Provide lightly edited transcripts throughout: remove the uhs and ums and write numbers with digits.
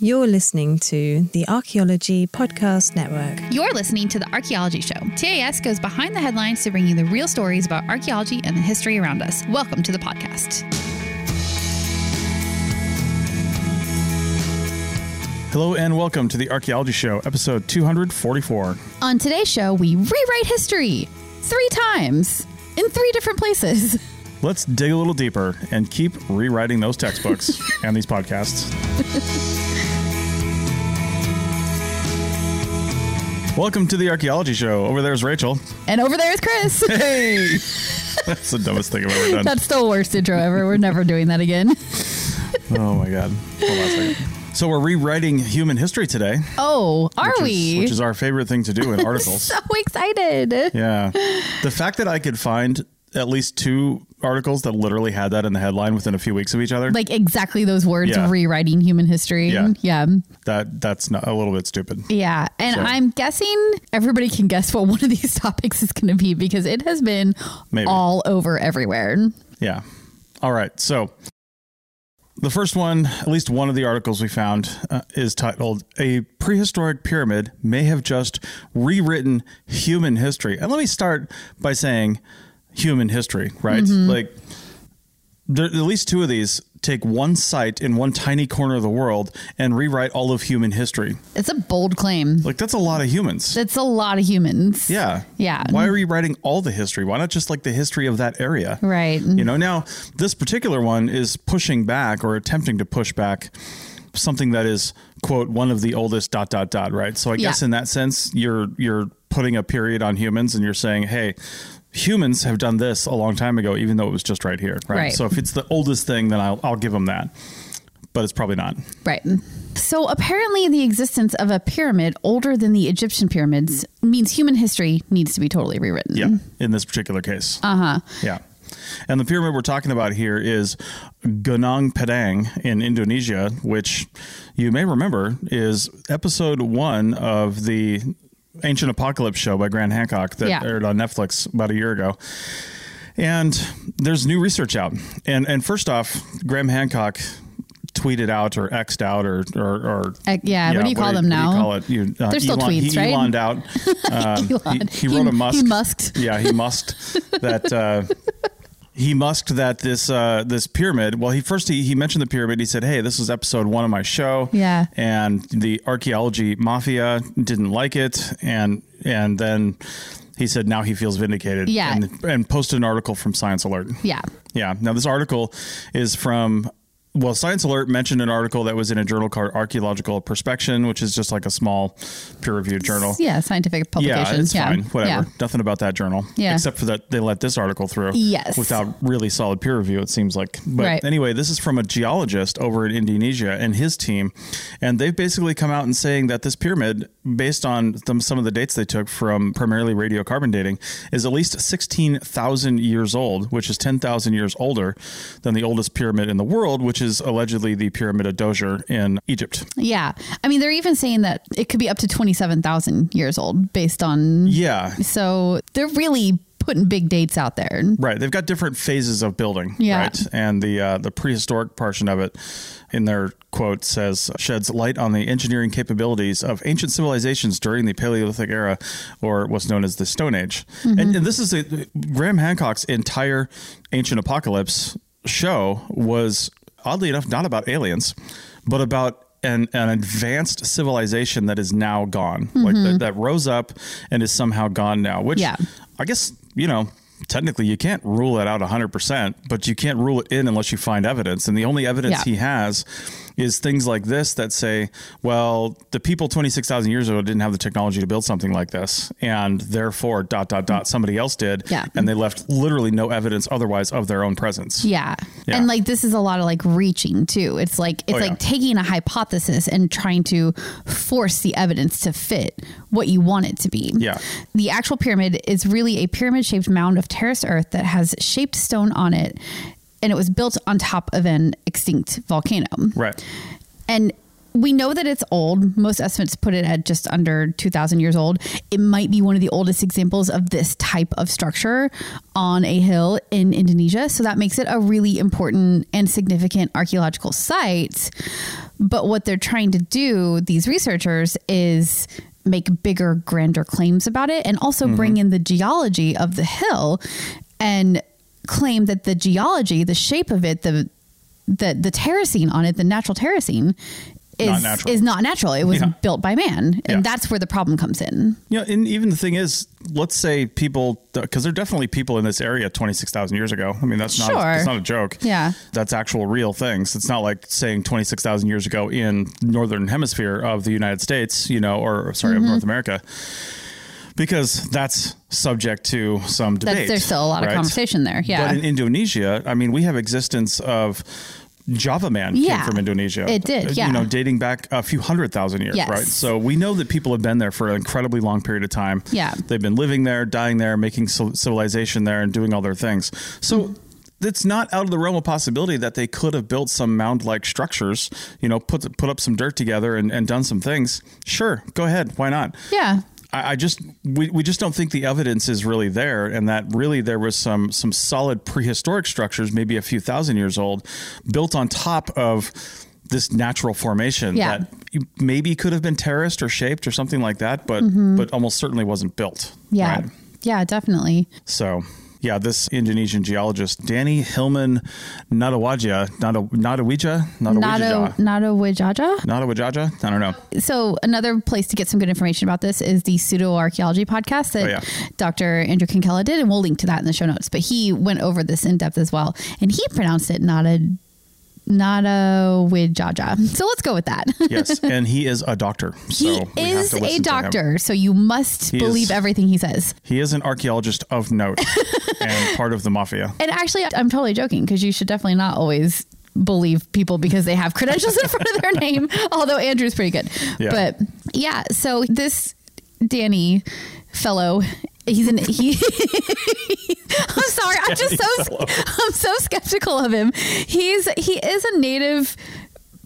You're listening to the Archaeology Podcast Network. You're listening to the Archaeology Show. TAS goes behind the headlines to bring you the real stories about archaeology and the history around us. Welcome to the podcast. Hello and welcome to the Archaeology Show, episode 244. On today's show, we rewrite history 3 times in 3 different places. Let's dig a little deeper and keep rewriting those textbooks and these podcasts. Welcome to the Archaeology Show. Over there is Rachel. And over there is Chris. Hey! That's the dumbest thing I've ever done. That's the worst intro ever. We're never doing that again. Oh, my God. Hold on a second. So we're rewriting human history today. Oh, are we? Which is our favorite thing to do in articles. I'm so excited. Yeah. The fact that I could find at least 2 articles that literally had that in the headline within a few weeks of each other. Like exactly those words, rewriting human history. Yeah. That's not a little bit stupid. Yeah. And so, I'm guessing everybody can guess what one of these topics is going to be because it has been all over everywhere. Yeah. All right. So the first one, at least one of the articles we found is titled "A Prehistoric Pyramid May Have Just Rewritten Human History." And let me start by saying human history, right? Mm-hmm. Like there, at least 2 of these take one site in one tiny corner of the world and rewrite all of human history. It's a bold claim. Like that's a lot of humans. Yeah. Yeah. Why are we writing all the history? Why not just like the history of that area? Right. You know, now this particular one is pushing back or attempting to push back something that is, quote, one of the oldest ... Right. So I guess in that sense, you're putting a period on humans and you're saying, hey, humans have done this a long time ago, even though it was just right here. Right. So if it's the oldest thing, then I'll give them that. But it's probably not. Right. So apparently the existence of a pyramid older than the Egyptian pyramids means human history needs to be totally rewritten. Yeah. In this particular case. Uh-huh. Yeah. And the pyramid we're talking about here is Gunung Padang in Indonesia, which you may remember is episode 1 of the Ancient Apocalypse show by Graham Hancock that aired on Netflix about a year ago. And there's new research out. And first off, Graham Hancock tweeted out or X'd out or what do you call them now? They're still tweets, right? He Elon'd out. He wrote a Musk. He Musked. Yeah, he Musked that. He Musked that this pyramid. Well, he mentioned the pyramid. He said, hey, this is episode 1 of my show. Yeah. And the archaeology mafia didn't like it. And then he said now he feels vindicated. Yeah. And posted an article from Science Alert. Yeah. Yeah. Now, this article is from... Well, Science Alert mentioned an article that was in a journal called Archaeological Prospection, which is just like a small peer-reviewed journal. Yeah, scientific publication. Yeah, it's fine. Whatever. Yeah. Nothing about that journal. Yeah. Except for that they let this article through. Yes. Without really solid peer review, it seems like. But anyway, this is from a geologist over in Indonesia and his team. And they've basically come out and saying that this pyramid, based on some of the dates they took from primarily radiocarbon dating, is at least 16,000 years old, which is 10,000 years older than the oldest pyramid in the world, which is allegedly the Pyramid of Dozier in Egypt. Yeah. I mean, they're even saying that it could be up to 27,000 years old based on... Yeah. So they're really putting big dates out there. Right. They've got different phases of building. Yeah. Right. And the prehistoric portion of it in their quote says, sheds light on the engineering capabilities of ancient civilizations during the Paleolithic era, or what's known as the Stone Age. Mm-hmm. And this is Graham Hancock's entire Ancient Apocalypse show was... oddly enough, not about aliens, but about an advanced civilization that is now gone, like that rose up and is somehow gone now, which I guess, you know, technically you can't rule it out 100%, but you can't rule it in unless you find evidence. And the only evidence he has is things like this that say, well, the people 26,000 years ago didn't have the technology to build something like this, and therefore ... somebody else did. Yeah. And they left literally no evidence otherwise of their own presence. Yeah. Yeah. And like, this is a lot of like reaching too. It's like, taking a hypothesis and trying to force the evidence to fit what you want it to be. Yeah. The actual pyramid is really a pyramid shaped mound of terraced earth that has shaped stone on it. And it was built on top of an extinct volcano. Right. And we know that it's old. Most estimates put it at just under 2,000 years old. It might be one of the oldest examples of this type of structure on a hill in Indonesia. So that makes it a really important and significant archaeological site. But what they're trying to do, these researchers, is make bigger, grander claims about it, and also bring in the geology of the hill and claim that the geology, the shape of it, the terracing on it, the natural terracing, is not natural. It was built by man. And that's where the problem comes in. Yeah. And even the thing is, let's say people, because there are definitely people in this area 26,000 years ago. I mean, that's not a joke. Yeah. That's actual real things. It's not like saying 26,000 years ago in northern hemisphere of the United States, of North America, because that's subject to some debate. There's still a lot of conversation there. Yeah. But in Indonesia, I mean, we have existence of Java Man came from Indonesia. It did, dating back a few 100,000 years, right? So we know that people have been there for an incredibly long period of time. Yeah. They've been living there, dying there, making civilization there, and doing all their things. So it's not out of the realm of possibility that they could have built some mound-like structures, put up some dirt together and done some things. Sure, go ahead. Why not? Yeah. We just don't think the evidence is really there, and that really there was some solid prehistoric structures, maybe a few thousand years old, built on top of this natural formation that maybe could have been terraced or shaped or something like that, but almost certainly wasn't built. Yeah, right? Yeah, definitely. So. Yeah, this Indonesian geologist, Danny Hilman Natawidjaja. I don't know. So another place to get some good information about this is the Pseudo-Archaeology podcast that Dr. Andrew Kinkella did, and we'll link to that in the show notes. But he went over this in depth as well, and he pronounced it Natawidjaja. So let's go with that. Yes, and he is a doctor. So you must believe everything he says. He is an archaeologist of note and part of the mafia. And actually, I'm totally joking, because you should definitely not always believe people because they have credentials in front of their name, although Andrew's pretty good. Yeah. But yeah, so this Danny fellow... I'm sorry. I'm so skeptical of him. He is a native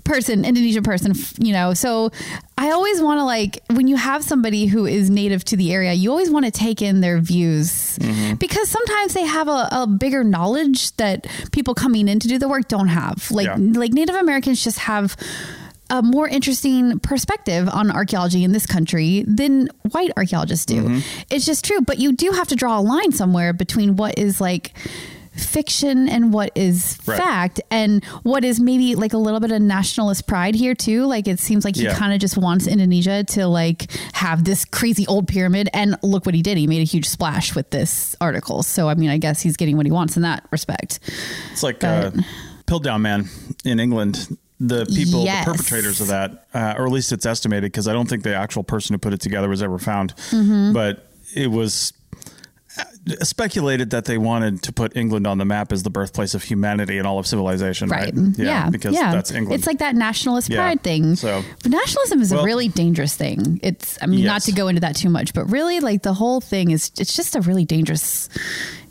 person, Indonesian person, so I always want to, like, when you have somebody who is native to the area, you always want to take in their views because sometimes they have a bigger knowledge that people coming in to do the work don't have. Like Native Americans just have a more interesting perspective on archaeology in this country than white archaeologists do. It's just true. But you do have to draw a line somewhere between what is like fiction and what is fact, and what is maybe like a little bit of nationalist pride here too. Like, it seems like he kind of just wants Indonesia to like have this crazy old pyramid, and look what he did. He made a huge splash with this article. So, I mean, I guess he's getting what he wants in that respect. It's like Pilldown Man in England. The people, the perpetrators of that, or at least it's estimated, because I don't think the actual person who put it together was ever found. But it was speculated that they wanted to put England on the map as the birthplace of humanity and all of civilization. Right? Yeah. Because that's England. It's like that nationalist pride thing. So, but nationalism is a really dangerous thing. It's, I mean, not to go into that too much, but really, like, the whole thing is, it's just a really dangerous.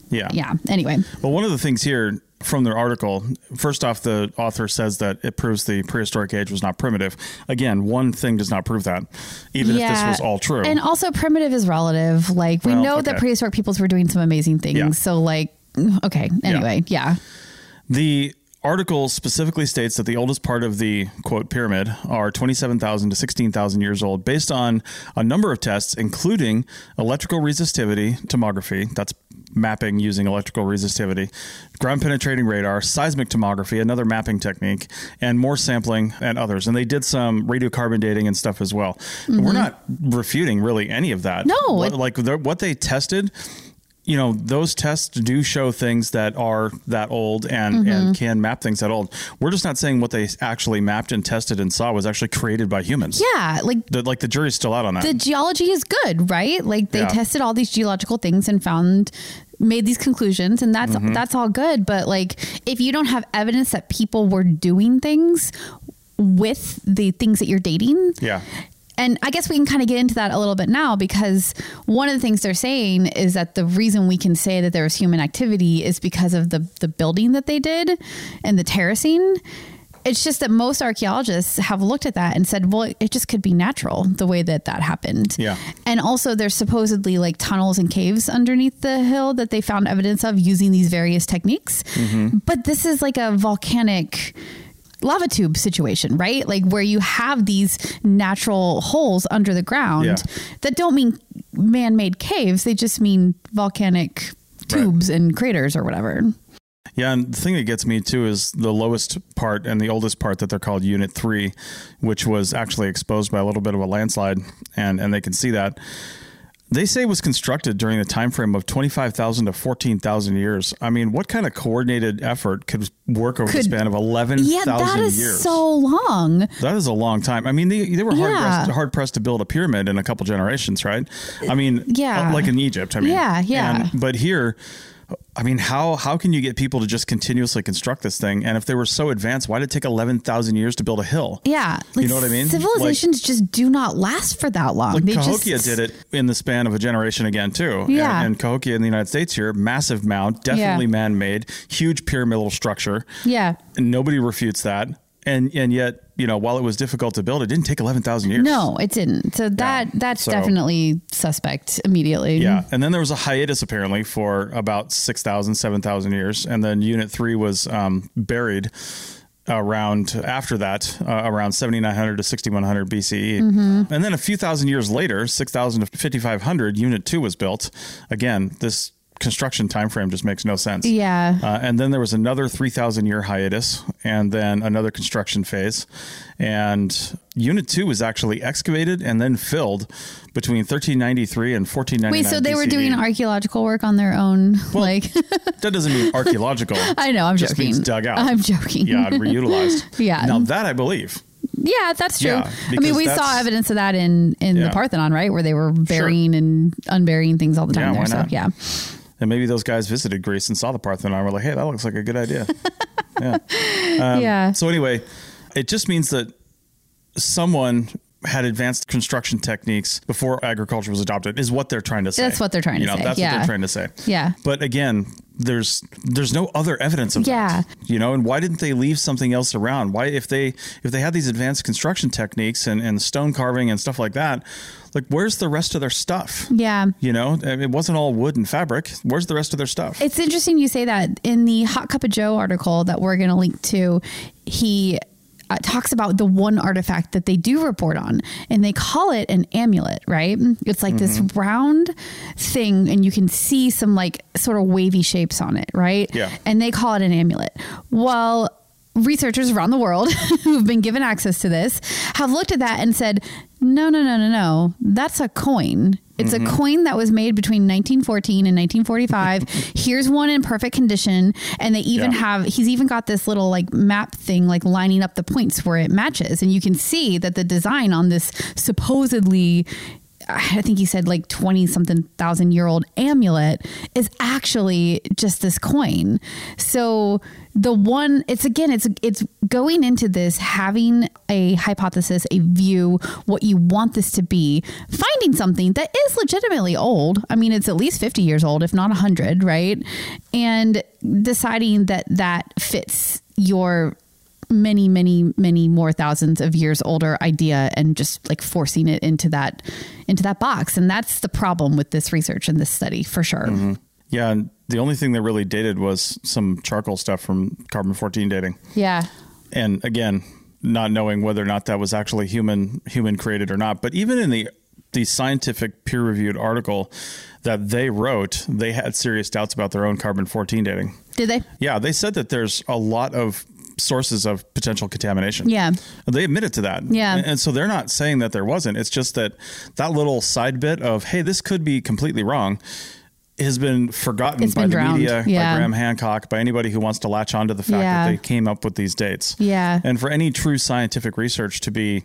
Yeah. Anyway. Well, one of the things here from their article, first off, the author says that it proves the prehistoric age was not primitive. Again, one thing does not prove that, even if this was all true. And also, primitive is relative. Like, we know that prehistoric peoples were doing some amazing things. Yeah. So, like, okay. Anyway. Yeah. The article specifically states that the oldest part of the, quote, pyramid are 27,000 to 16,000 years old, based on a number of tests, including electrical resistivity tomography. That's mapping using electrical resistivity, ground penetrating radar, seismic tomography, another mapping technique, and more sampling and others. And they did some radiocarbon dating and stuff as well. We're not refuting really any of that. No. What they tested you know, those tests do show things that are that old and, and can map things that old. We're just not saying what they actually mapped and tested and saw was actually created by humans. Yeah. Like the jury's still out on that. The geology is good, right? Like they tested all these geological things and found, made these conclusions, and that's all good. But like, if you don't have evidence that people were doing things with the things that you're dating. Yeah. And I guess we can kind of get into that a little bit now, because one of the things they're saying is that the reason we can say that there was human activity is because of the building that they did and the terracing. It's just that most archaeologists have looked at that and said, well, it just could be natural the way that that happened. Yeah. And also there's supposedly like tunnels and caves underneath the hill that they found evidence of using these various techniques. Mm-hmm. But this is like a volcanic lava tube situation, right? Like where you have these natural holes under the ground that don't mean man-made caves. They just mean volcanic tubes and craters or whatever. Yeah, and the thing that gets me too is the lowest part and the oldest part that they're called Unit 3, which was actually exposed by a little bit of a landslide, and they can see that. They say it was constructed during the time frame of 25,000 to 14,000 years. I mean, what kind of coordinated effort could work over the span of 11,000 years? Yeah, that is so long. That is a long time. I mean, they were hard pressed to build a pyramid in a couple generations, right? I mean, like in Egypt. I mean, but here, I mean, how can you get people to just continuously construct this thing? And if they were so advanced, why did it take 11,000 years to build a hill? Yeah. Like, you know what I mean? Civilizations just do not last for that long. Like Cahokia did it in the span of a generation again, too. Yeah. And Cahokia in the United States here, massive mound, definitely man-made, huge pyramidal structure. Yeah. And nobody refutes that. And yet, you know, while it was difficult to build, it didn't take 11,000 years. No, it didn't. So that's definitely suspect immediately. Yeah. And then there was a hiatus apparently for about 6,000, 7,000 years. And then Unit 3 was buried around after that, around 7,900 to 6,100 BCE. Mm-hmm. And then a few thousand years later, 6,000 to 5,500, Unit 2 was built. Again, this construction time frame just makes no sense. Yeah. And then there was another 3,000-year hiatus, and then another construction phase. And Unit 2 was actually excavated and then filled between 1393 and 1499. Wait, so they were doing archaeological work on their own? Well, like that doesn't mean archaeological. I know, I'm joking. It just means dug out. I'm joking. Yeah, reutilized. Yeah. Now that I believe. Yeah, that's true. Yeah, I mean, we saw evidence of that in the Parthenon, right? Where they were burying and unburying things all the time. Yeah, why not? And maybe those guys visited Greece and saw the Parthenon and were like, hey, that looks like a good idea. So anyway, it just means that someone had advanced construction techniques before agriculture was adopted is what they're trying to say. That's what they're trying to say. That's what they're trying to say. Yeah. But again, there's no other evidence of that, you know, and why didn't they leave something else around? Why, if they had these advanced construction techniques and stone carving and stuff like that, like where's the rest of their stuff? Yeah. You know, it wasn't all wood and fabric. Where's the rest of their stuff? It's interesting you say that. In the Hot Cup of Joe article that we're going to link to, he talks about the one artifact that they do report on, and they call it an amulet, right? It's like this round thing, and you can see some like sort of wavy shapes on it, right? Yeah. And they call it an amulet. Well, researchers around the world who've been given access to this have looked at that and said, no, that's a coin. It's a coin that was made between 1914 and 1945. Here's one in perfect condition. And they even have, he's even got this little like map thing, like lining up the points where it matches. And you can see that the design on this supposedly, I think he said like 20 something thousand year old amulet is actually just this coin. So the one, it's going into this, having a hypothesis, a view, what you want this to be, finding something that is legitimately old. I mean, it's at least 50 years old, if not 100, right? And deciding that fits your many, many, many more thousands of years older idea, and just like forcing it into that box. And that's the problem with this research and this study for sure. Mm-hmm. Yeah. And the only thing that really dated was some charcoal stuff from carbon-14 dating. Yeah. And again, not knowing whether or not that was actually human created or not. But even in the scientific peer-reviewed article that they wrote, they had serious doubts about their own carbon-14 dating. Did they? Yeah. They said that there's a lot of sources of potential contamination. Yeah. They admitted to that. Yeah. And so they're not saying that there wasn't. It's just that little side bit of, hey, this could be completely wrong, has been forgotten by the media, by Graham Hancock, by anybody who wants to latch on to the fact that they came up with these dates. Yeah. And for any true scientific research to be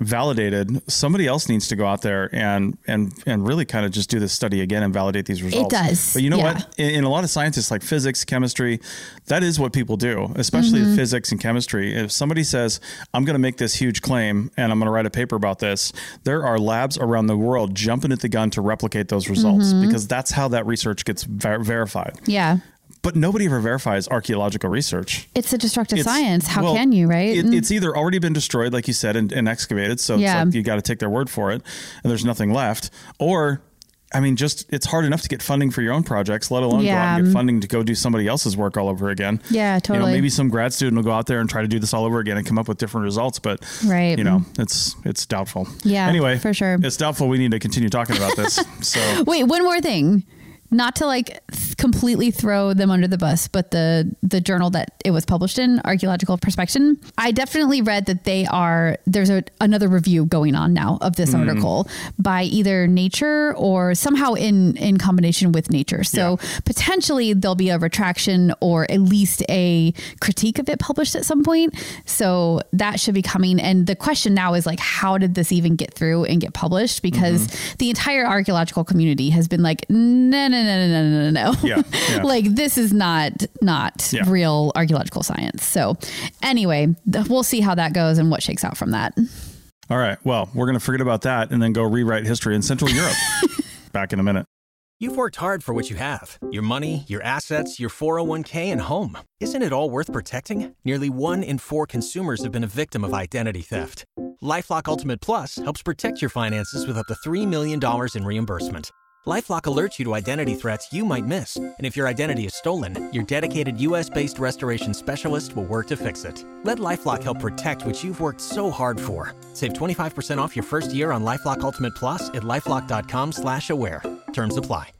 validated, somebody else needs to go out there and really kind of just do this study again and validate these results. It does. But you know what? In a lot of sciences like physics, chemistry, that is what people do, especially physics and chemistry. If somebody says, I'm going to make this huge claim and I'm going to write a paper about this, there are labs around the world jumping at the gun to replicate those results because that's how that research gets verified. Yeah. But nobody ever verifies archaeological research. It's a destructive science. How can you, right? It's either already been destroyed, like you said, and excavated. So it's like you got to take their word for it and there's nothing left. Or, I mean, just it's hard enough to get funding for your own projects, let alone go out and get funding to go do somebody else's work all over again. Yeah, totally. You know, maybe some grad student will go out there and try to do this all over again and come up with different results. But, you know, it's doubtful. Yeah, anyway, for sure. It's doubtful. We need to continue talking about this. So wait, one more thing. Not to like completely throw them under the bus, but the journal that it was published in, Archaeological Prospection, I definitely read that there's another review going on now of this article by either Nature or somehow in combination with Nature. So potentially there'll be a retraction or at least a critique of it published at some point. So that should be coming. And the question now is like, how did this even get through and get published? Because the entire archaeological community has been like, no. Yeah. Like this is not real archaeological science. So anyway, we'll see how that goes and what shakes out from that. All right. Well, we're going to forget about that and then go rewrite history in Central Europe. Back in a minute. You've worked hard for what you have, your money, your assets, your 401k and home. Isn't it all worth protecting? Nearly 1 in 4 consumers have been a victim of identity theft. LifeLock Ultimate Plus helps protect your finances with up to $3 million in reimbursement. LifeLock alerts you to identity threats you might miss. And if your identity is stolen, your dedicated U.S.-based restoration specialist will work to fix it. Let LifeLock help protect what you've worked so hard for. Save 25% off your first year on LifeLock Ultimate Plus at LifeLock.com/aware. Terms apply.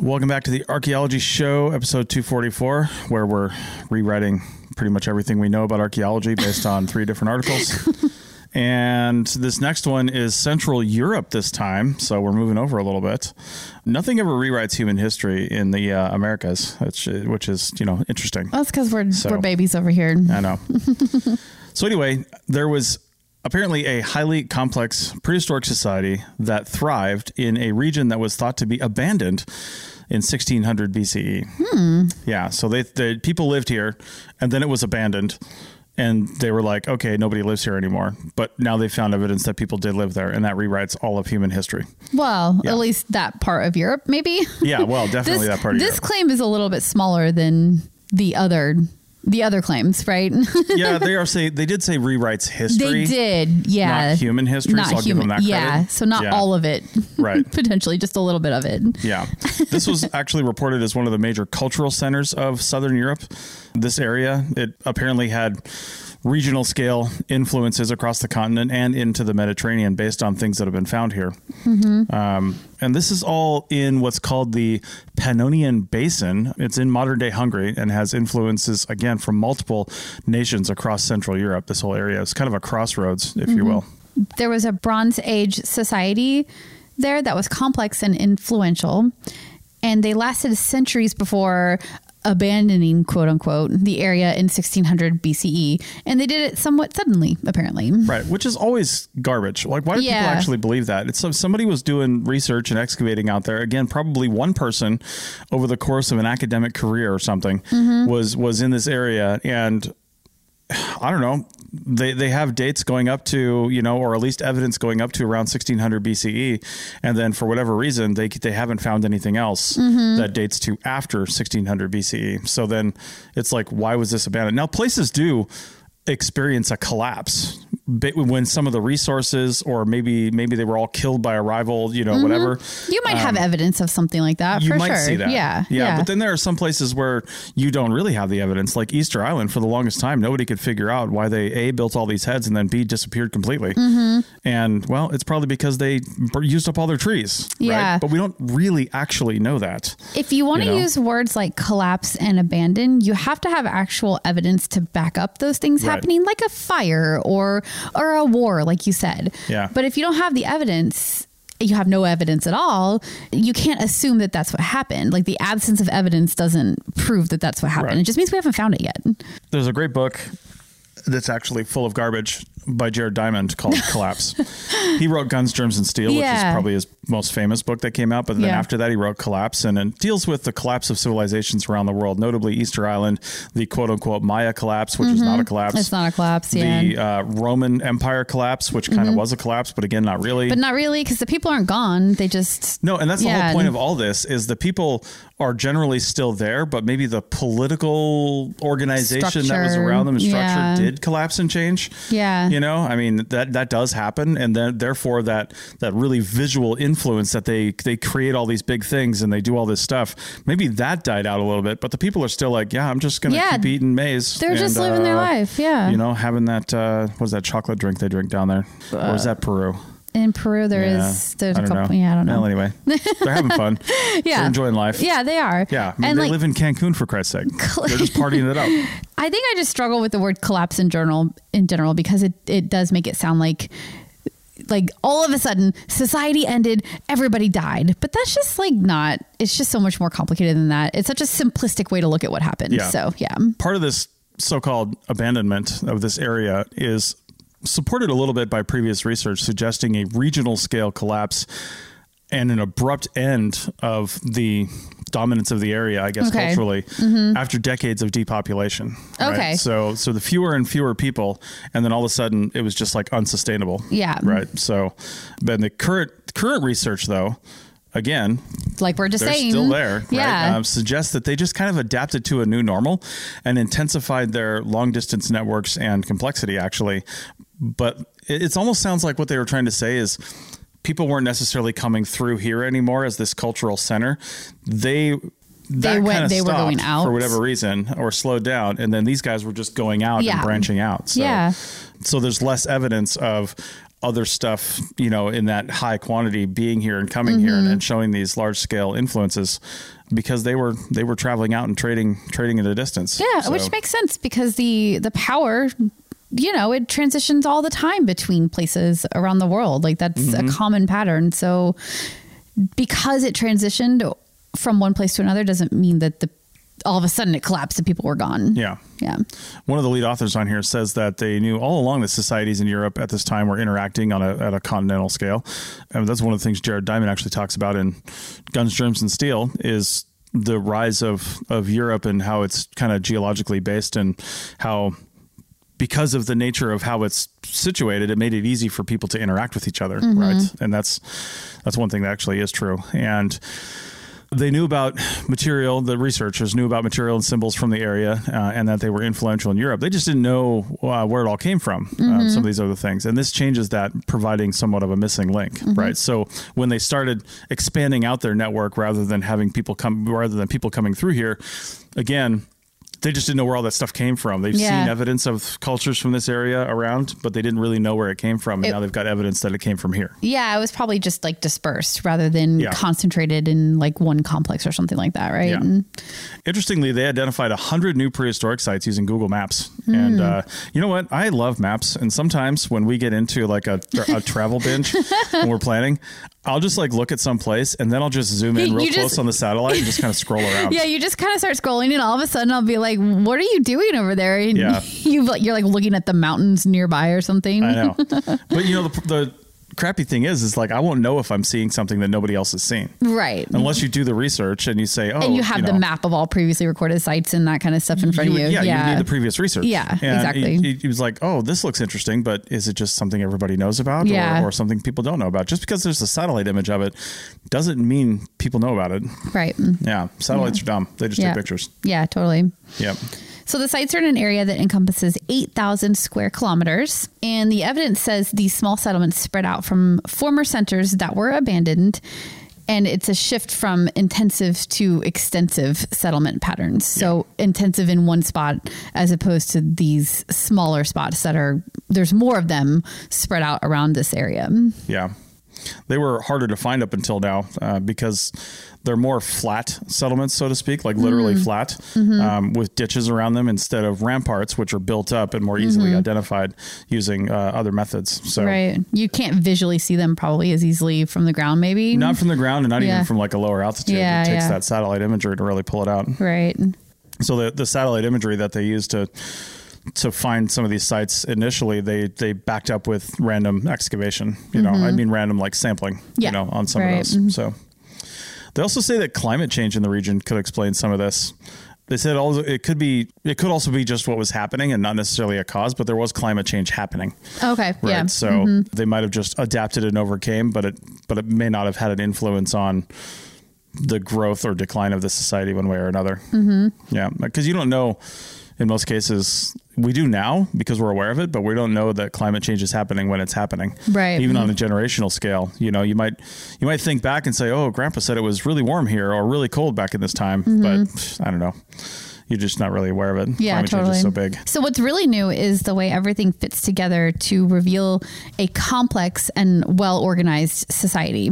Welcome back to the Archaeology Show, episode 244, where we're rewriting pretty much everything we know about archaeology based on 3 different articles. And this next one is Central Europe this time. So we're moving over a little bit. Nothing ever rewrites human history in the Americas, which is, you know, interesting. That's because we're babies over here. I know. So anyway, there was apparently a highly complex prehistoric society that thrived in a region that was thought to be abandoned in 1600 BCE. Yeah. So the people lived here and then it was abandoned. And they were like, okay, nobody lives here anymore. But now they found evidence that people did live there. And that rewrites all of human history. Well, at least that part of Europe, maybe. Yeah, well, definitely that part of Europe. This claim is a little bit smaller than the other claims, right? Yeah, they did say rewrites history. They did, yeah. Not human history, so I'll give them that credit. Yeah, so not all of it. Right. Potentially just a little bit of it. Yeah. This was actually reported as one of the major cultural centers of Southern Europe. This area, it apparently had regional scale influences across the continent and into the Mediterranean based on things that have been found here. And this is all in what's called the Pannonian Basin. It's in modern day Hungary and has influences, again, from multiple nations across Central Europe. This whole area is kind of a crossroads, if you will. There was a Bronze Age society there that was complex and influential, and they lasted centuries before abandoning, quote unquote, the area in 1600 BCE. And they did it somewhat suddenly, apparently. Right. Which is always garbage. Like, why do people actually believe that? It's somebody was doing research and excavating out there. Again, probably one person over the course of an academic career or something was in this area. And I don't know, they have dates going up to, you know, or at least evidence going up to around 1600 BCE. And then for whatever reason, they haven't found anything else that dates to after 1600 BCE. So then it's like, why was this abandoned? Now, places do experience a collapse when some of the resources, or maybe they were all killed by a rival, you know, whatever. You might have evidence of something like that. You might see that. Yeah. But then there are some places where you don't really have the evidence, like Easter Island. For the longest time, nobody could figure out why they A, built all these heads and then B, disappeared completely. And well, it's probably because they used up all their trees. Yeah. Right? But we don't really actually know that. If you want to use words like collapse and abandon, you have to have actual evidence to back up those things happening, like a fire or a war, like you said. Yeah. But if you don't have the evidence, you have no evidence at all, you can't assume that that's what happened. Like, the absence of evidence doesn't prove that that's what happened. Right. It just means we haven't found it yet. There's a great book that's actually full of garbage by Jared Diamond called Collapse. He wrote Guns, Germs, and Steel, which is probably his most famous book that came out. But then after that, he wrote Collapse, and it deals with the collapse of civilizations around the world, notably Easter Island, the quote unquote Maya collapse, which is not a collapse. It's not a collapse. Yeah. The Roman Empire collapse, which kind of was a collapse, but again, not really. But not really, because the people aren't gone. They just. No. And that's the whole point of all this is the people are generally still there, but maybe the political organization that was around them and structure did collapse and change. Yeah. You know, I mean, that does happen. And then therefore that really visual influence that they create all these big things and they do all this stuff. Maybe that died out a little bit, but the people are still like, yeah, I'm just going to keep eating maize. They're just living their life. Yeah. You know, having that, what is that chocolate drink they drink down there? Or is that Peru? In Peru, there's a couple. Yeah, I don't know. Well, anyway, they're having fun. Yeah. They're enjoying life. Yeah, they are. Yeah. I mean, and they live in Cancun, for Christ's sake. They're just partying it up. I think I just struggle with the word collapse in general, because it does make it sound like all of a sudden society ended, everybody died. But that's just not, it's just so much more complicated than that. It's such a simplistic way to look at what happened. Yeah. So part of this so-called abandonment of this area is supported a little bit by previous research suggesting a regional scale collapse and an abrupt end of the dominance of the area, I guess, culturally, after decades of depopulation. Okay. Right? So the fewer and fewer people, and then all of a sudden it was just unsustainable. Yeah. Right. So then the current research, though, again, they're still there, right? Yeah. Suggests that they just kind of adapted to a new normal and intensified their long distance networks and complexity, actually. But it almost sounds like what they were trying to say is people weren't necessarily coming through here anymore as this cultural center. They were going out for whatever reason or slowed down. And then these guys were just going out and branching out. So, so there's less evidence of other stuff, you know, in that high quantity being here and coming here and showing these large scale influences, because they were traveling out and trading at a distance. Yeah. So. Which makes sense, because the power, you know, it transitions all the time between places around the world. Like, that's a common pattern. So because it transitioned from one place to another doesn't mean that all of a sudden it collapsed and people were gone. Yeah. Yeah. One of the lead authors on here says that they knew all along that societies in Europe at this time were interacting at a continental scale. And that's one of the things Jared Diamond actually talks about in Guns, Germs, and Steel, is the rise of Europe and how it's kind of geologically based, and how, because of the nature of how it's situated, it made it easy for people to interact with each other. Right. And that's one thing that actually is true. And they knew about material, the researchers knew about material and symbols from the area, and that they were influential in Europe. They just didn't know where it all came from, some of these other things. And this changes that, providing somewhat of a missing link, right? So when they started expanding out their network rather than people coming through here, again, they just didn't know where all that stuff came from. They've seen evidence of cultures from this area around, but they didn't really know where it came from. And now they've got evidence that it came from here. Yeah, it was probably just dispersed rather than concentrated in one complex or something like that, right? Yeah. Interestingly, they identified 100 new prehistoric sites using Google Maps. And you know what? I love maps. And sometimes when we get into a travel binge when we're planning, I'll just look at some place and then I'll just zoom in close on the satellite and just kind of scroll around. Yeah, you just kind of start scrolling and all of a sudden I'll be like, what are you doing over there? And you're looking at the mountains nearby or something. I know. But you know, the crappy thing is I won't know if I'm seeing something that nobody else has seen. Right. Unless you do the research and you say, and you have the map of all previously recorded sites and that kind of stuff in front of you. Yeah, you need the previous research. Yeah, and exactly. He was like, oh, this looks interesting, but is it just something everybody knows about or something people don't know about? Just because there's a satellite image of it doesn't mean people know about it. Right. Yeah. Satellites are dumb. They just take pictures. Yeah, totally. Yep. So the sites are in an area that encompasses 8,000 square kilometers. And the evidence says these small settlements spread out from former centers that were abandoned. And it's a shift from intensive to extensive settlement patterns. So intensive in one spot, as opposed to these smaller spots there's more of them spread out around this area. Yeah. They were harder to find up until now because they're more flat settlements, so to speak, like literally flat with ditches around them instead of ramparts, which are built up and more easily identified using other methods. So you can't visually see them probably as easily from the ground, maybe. Not from the ground and not even from like a lower altitude. Yeah, it takes that satellite imagery to really pull it out. Right. So the satellite imagery that they use to find some of these sites initially, they backed up with random excavation, you know, I mean, random like sampling, you know, on some of those. So they also say that climate change in the region could explain some of this. They said also it could also be just what was happening and not necessarily a cause, but there was climate change happening. Okay. Right. Yeah. So they might have just adapted and overcame, but it may not have had an influence on the growth or decline of the society one way or another. Yeah. Because you don't know. In most cases, we do now because we're aware of it, but we don't know that climate change is happening when it's happening. Right. Even on a generational scale, you know, you might think back and say, oh, grandpa said it was really warm here or really cold back in this time. But I don't know. You're just not really aware of it. Yeah, climate totally. Change is so big. So what's really new is the way everything fits together to reveal a complex and well-organized society.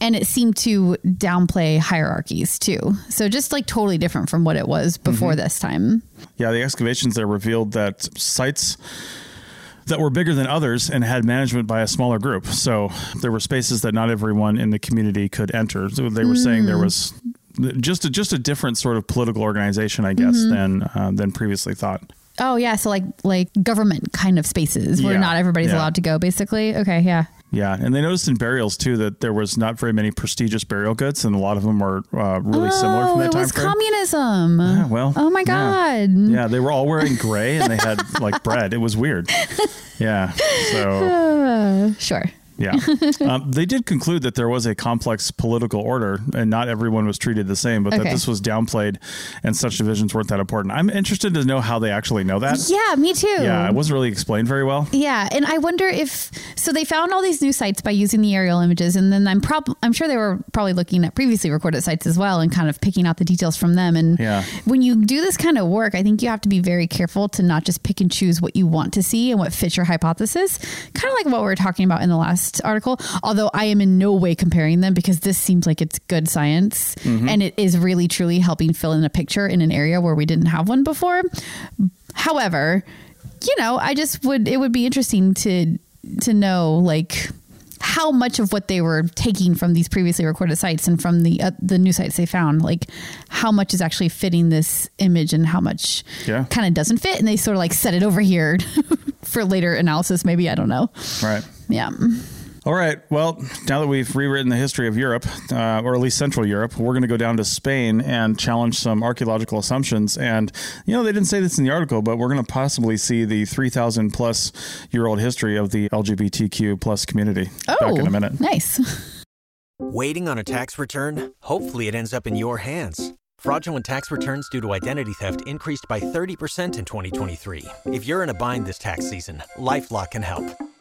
And it seemed to downplay hierarchies too. So just like totally different from what it was before this time. Yeah, the excavations there revealed that sites that were bigger than others and had management by a smaller group. So there were spaces that not everyone in the community could enter. So they were saying there was just a different sort of political organization, I guess, than previously thought. Oh yeah, so like government kind of spaces where not everybody's allowed to go, basically. Okay, yeah. Yeah, and they noticed in burials, too, that there was not very many prestigious burial goods, and a lot of them were really similar from that time frame. Oh, it was communism. Yeah, well. Oh, my God. Yeah, they were all wearing gray, and they had, like, bread. It was weird. Yeah, so. Sure. Yeah. They did conclude that there was a complex political order and not everyone was treated the same, but that this was downplayed and such divisions weren't that important. I'm interested to know how they actually know that. Yeah, me too. Yeah, it wasn't really explained very well. Yeah. And I wonder if, so they found all these new sites by using the aerial images. And then I'm sure they were probably looking at previously recorded sites as well and kind of picking out the details from them. And when you do this kind of work, I think you have to be very careful to not just pick and choose what you want to see and what fits your hypothesis. Kind of like what we were talking about in the last article, although I am in no way comparing them because this seems like it's good science and it is really truly helping fill in a picture in an area where we didn't have one before. However, you know, I just it would be interesting to know like how much of what they were taking from these previously recorded sites and from the new sites they found, like how much is actually fitting this image and how much kind of doesn't fit. And they sort of like set it over here for later analysis. Maybe, I don't know. Right. Yeah. All right. Well, now that we've rewritten the history of Europe, or at least Central Europe, we're going to go down to Spain and challenge some archaeological assumptions. And, you know, they didn't say this in the article, but we're going to possibly see the 3,000 plus year old history of the LGBTQ plus community back in a minute. Nice. Waiting on a tax return? Hopefully it ends up in your hands. Fraudulent tax returns due to identity theft increased by 30% in 2023. If you're in a bind this tax season, LifeLock can help.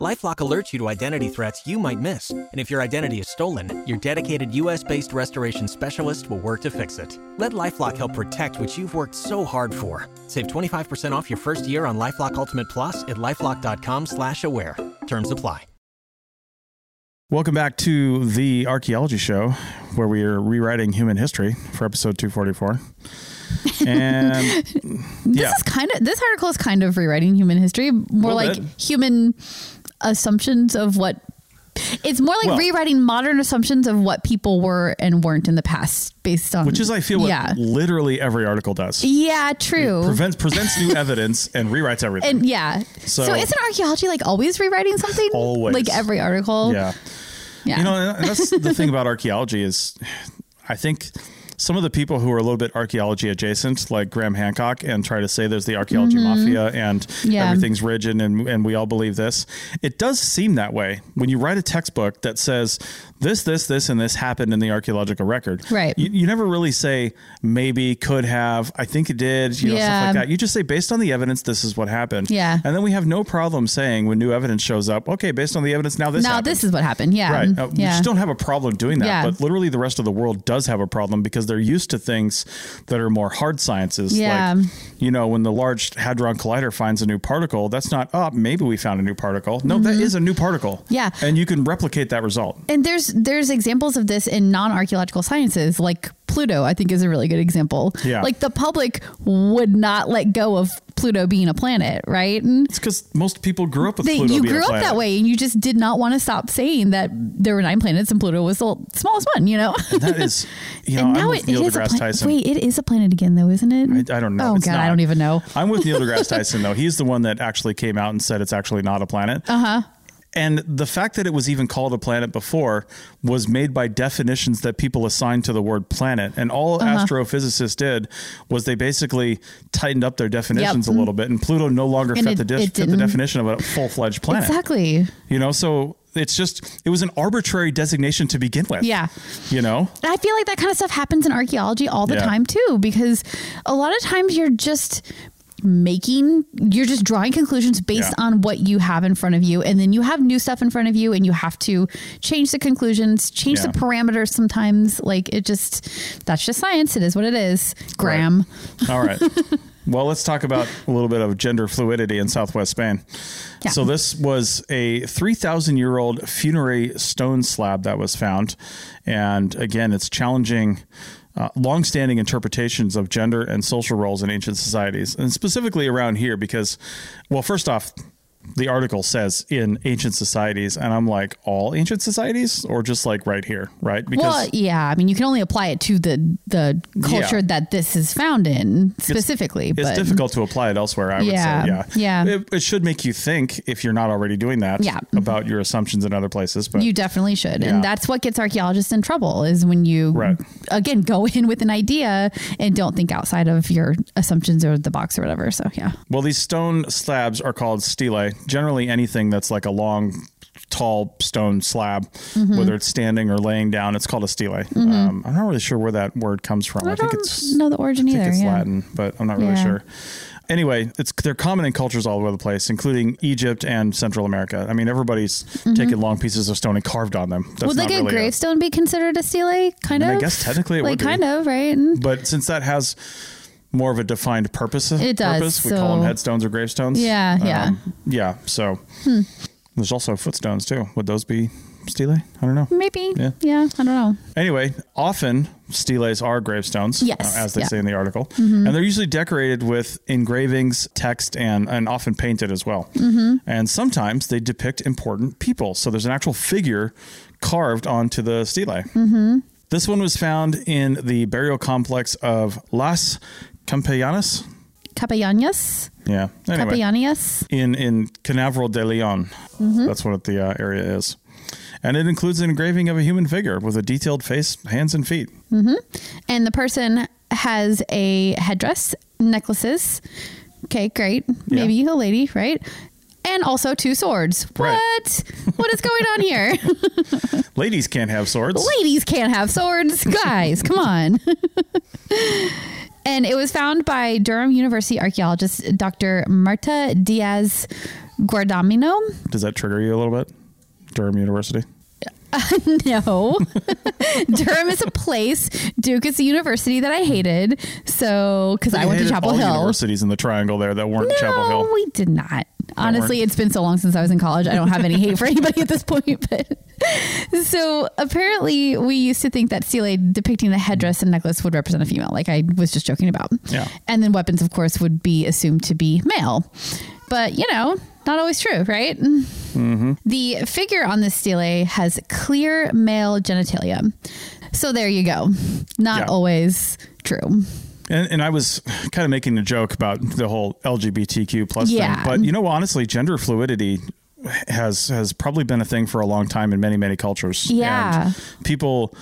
LifeLock alerts you to identity threats you might miss. And if your identity is stolen, your dedicated U.S.-based restoration specialist will work to fix it. Let LifeLock help protect what you've worked so hard for. Save 25% off your first year on LifeLock Ultimate Plus at LifeLock.com/aware. Terms apply. Welcome back to the Archaeology Show, where we are rewriting human history for episode 244. And this article is kind of rewriting human history, more like human assumptions of what it's more like rewriting modern assumptions of what people were and weren't in the past based on, which is, I feel, what literally every article does. Yeah, true. It presents new evidence and rewrites everything. And So isn't archaeology like always rewriting something? Always. Like every article. Yeah. You know, and that's the thing about archaeology is I think some of the people who are a little bit archaeology adjacent, like Graham Hancock, and try to say there's the archaeology mafia and everything's rigid and we all believe this. It does seem that way. When you write a textbook that says this, and this happened in the archaeological record, right? You never really say maybe, could have, I think it did, stuff like that. You just say based on the evidence, this is what happened. Yeah. And then we have no problem saying when new evidence shows up, okay, based on the evidence, now this is what happened. Yeah. Right. We just don't have a problem doing that, but literally the rest of the world does have a problem because they're used to things that are more hard sciences. Yeah. Like, when the Large Hadron Collider finds a new particle, that's not, maybe we found a new particle. No, that is a new particle. Yeah. And you can replicate that result. And there's examples of this in non-archaeological sciences, like Pluto, I think, is a really good example. Yeah. Like the public would not let go of Pluto being a planet, right? And it's because most people grew up with Pluto. You grew up that way, and you just did not want to stop saying that there were 9 planets and Pluto was the smallest one. And that is, and now I'm with Neil deGrasse Tyson. Wait, it is a planet again, though, isn't it? I don't know. Oh God, I don't even know. I'm with Neil deGrasse Tyson, though. He's the one that actually came out and said it's actually not a planet. Uh huh. And the fact that it was even called a planet before was made by definitions that people assigned to the word planet. And all astrophysicists did was they basically tightened up their definitions a little bit. And Pluto no longer fit the definition of a full-fledged planet. Exactly. So it's just, it was an arbitrary designation to begin with. Yeah. And I feel like that kind of stuff happens in archaeology all the time, too, because a lot of times you're just drawing conclusions based on what you have in front of you, and then you have new stuff in front of you and you have to change the conclusions, change the parameters sometimes. Like that's just science. It is what it is. Graham. Right. All right. Well, let's talk about a little bit of gender fluidity in Southwest Spain. Yeah. So this was a 3,000-year-old funerary stone slab that was found. And again, it's challenging long-standing interpretations of gender and social roles in ancient societies, and specifically around here because, well, first off, the article says in ancient societies, and I'm like, all ancient societies or just like right here, right? Because I mean, you can only apply it to the culture that this is found in specifically. It's difficult to apply it elsewhere, I would say. Yeah. It should make you think, if you're not already doing that, about your assumptions in other places. But you definitely should. Yeah. And that's what gets archaeologists in trouble is when you, again, go in with an idea and don't think outside of your assumptions or the box or whatever. So, yeah. Well, these stone slabs are called stelae. Generally anything that's like a long, tall stone slab, whether it's standing or laying down, it's called a stelae. I'm not really sure where that word comes from. I don't know the origin either. It's Latin, but I'm not really sure. Anyway, they're common in cultures all over the place, including Egypt and Central America. I mean, everybody's taken long pieces of stone and carved on them. That's would like really a gravestone be considered a stelae? Kind of. I guess technically it would be. Kind of, right? But since that has more of a defined purpose. It does. We call them headstones or gravestones. Yeah, yeah. Yeah, so there's also footstones too. Would those be stelae? I don't know. Maybe. Yeah, I don't know. Anyway, often steles are gravestones, as they say in the article. And they're usually decorated with engravings, text, and often painted as well. And sometimes they depict important people. So there's an actual figure carved onto the stelae. This one was found in the burial complex of Las Capellanas. Capellanas? Yeah. Anyway, Capellanas? In Canaveral de Leon. That's what the area is. And it includes an engraving of a human figure with a detailed face, hands, and feet. And the person has a headdress, necklaces. Okay, great. Maybe a lady, right? And also 2 swords. What? Right. What is going on here? Ladies can't have swords. Guys, come on. And it was found by Durham University archaeologist Dr. Marta Diaz-Guardamino. Does that trigger you a little bit? Durham University? No. Durham is a place. Duke is a university that I hated. So, because I went to Chapel Hill. Universities in the triangle there that weren't Chapel Hill. No, we did not. Honestly, it's been so long since I was in college. I don't have any hate for anybody at this point. But so apparently we used to think that stelae depicting the headdress and necklace would represent a female, like I was just joking about. Yeah. And then weapons, of course, would be assumed to be male. But, not always true, right? The figure on the stelae has clear male genitalia. So there you go. Not always true. And I was kind of making a joke about the whole LGBTQ plus thing. But, honestly, gender fluidity has probably been a thing for a long time in many, many cultures. Yeah. And people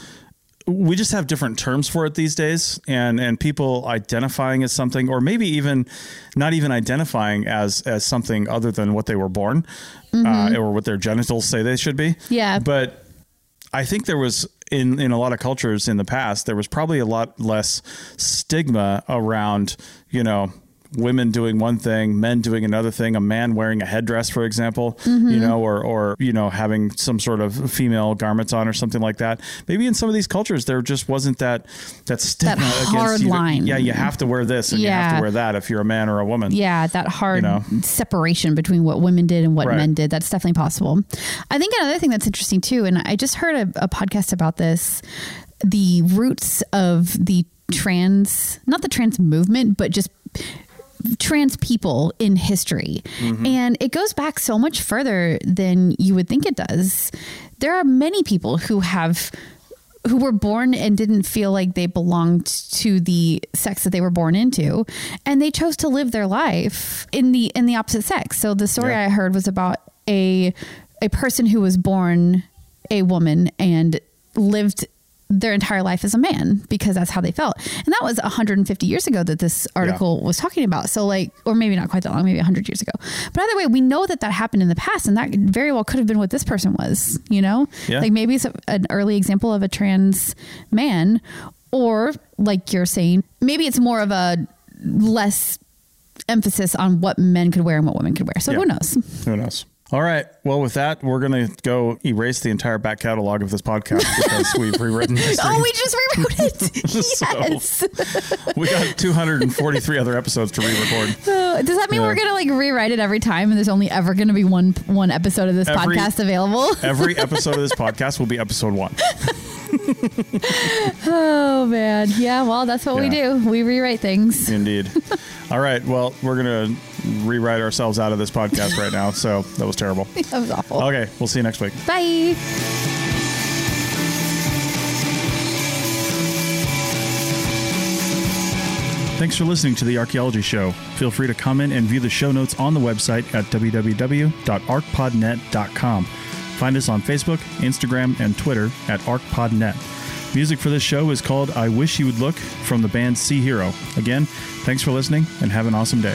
we just have different terms for it these days, and people identifying as something, or maybe even not even identifying as something other than what they were born, or what their genitals say they should be. Yeah. But I think there was in a lot of cultures in the past, there was probably a lot less stigma around, you know, women doing one thing, men doing another thing, a man wearing a headdress, for example, you know, or, you know, having some sort of female garments on or something like that. Maybe in some of these cultures, there just wasn't that stigma, that hard line. Yeah. You have to wear this and you have to wear that if you're a man or a woman. Yeah. That hard separation between what women did and what men did. That's definitely possible. I think another thing that's interesting too, and I just heard a podcast about this, the roots of the trans, not the trans movement, but just trans people in history. And it goes back so much further than you would think it does. There are many people who were born and didn't feel like they belonged to the sex that they were born into, and they chose to live their life in the opposite sex. So the story I heard was about a person who was born a woman and lived their entire life as a man because that's how they felt. And that was 150 years ago that this article was talking about. So like, or maybe not quite that long, maybe 100 years ago, but either way, we know that happened in the past, and that very well could have been what this person was, you know, like maybe it's an early example of a trans man, or like you're saying, maybe it's more of a less emphasis on what men could wear and what women could wear. So who knows? Who knows? All right. Well, with that, we're going to go erase the entire back catalog of this podcast because we've rewritten history. Oh, we just rewrote it. Yes. So, we got 243 other episodes to re-record. Does that mean we're going to like rewrite it every time, and there's only ever going to be one episode of this podcast available? Every episode of this podcast will be episode 1. Oh, man. Yeah, well, that's what we do. We rewrite things. Indeed. All right. Well, we're going to rewrite ourselves out of this podcast right now. So that was terrible. That was awful. Okay. We'll see you next week. Bye. Thanks for listening to The Archaeology Show. Feel free to comment and view the show notes on the website at www.arcpodnet.com. Find us on Facebook, Instagram, and Twitter at ArcPodNet. Music for this show is called I Wish You Would Look from the band Sea Hero. Again, thanks for listening and have an awesome day.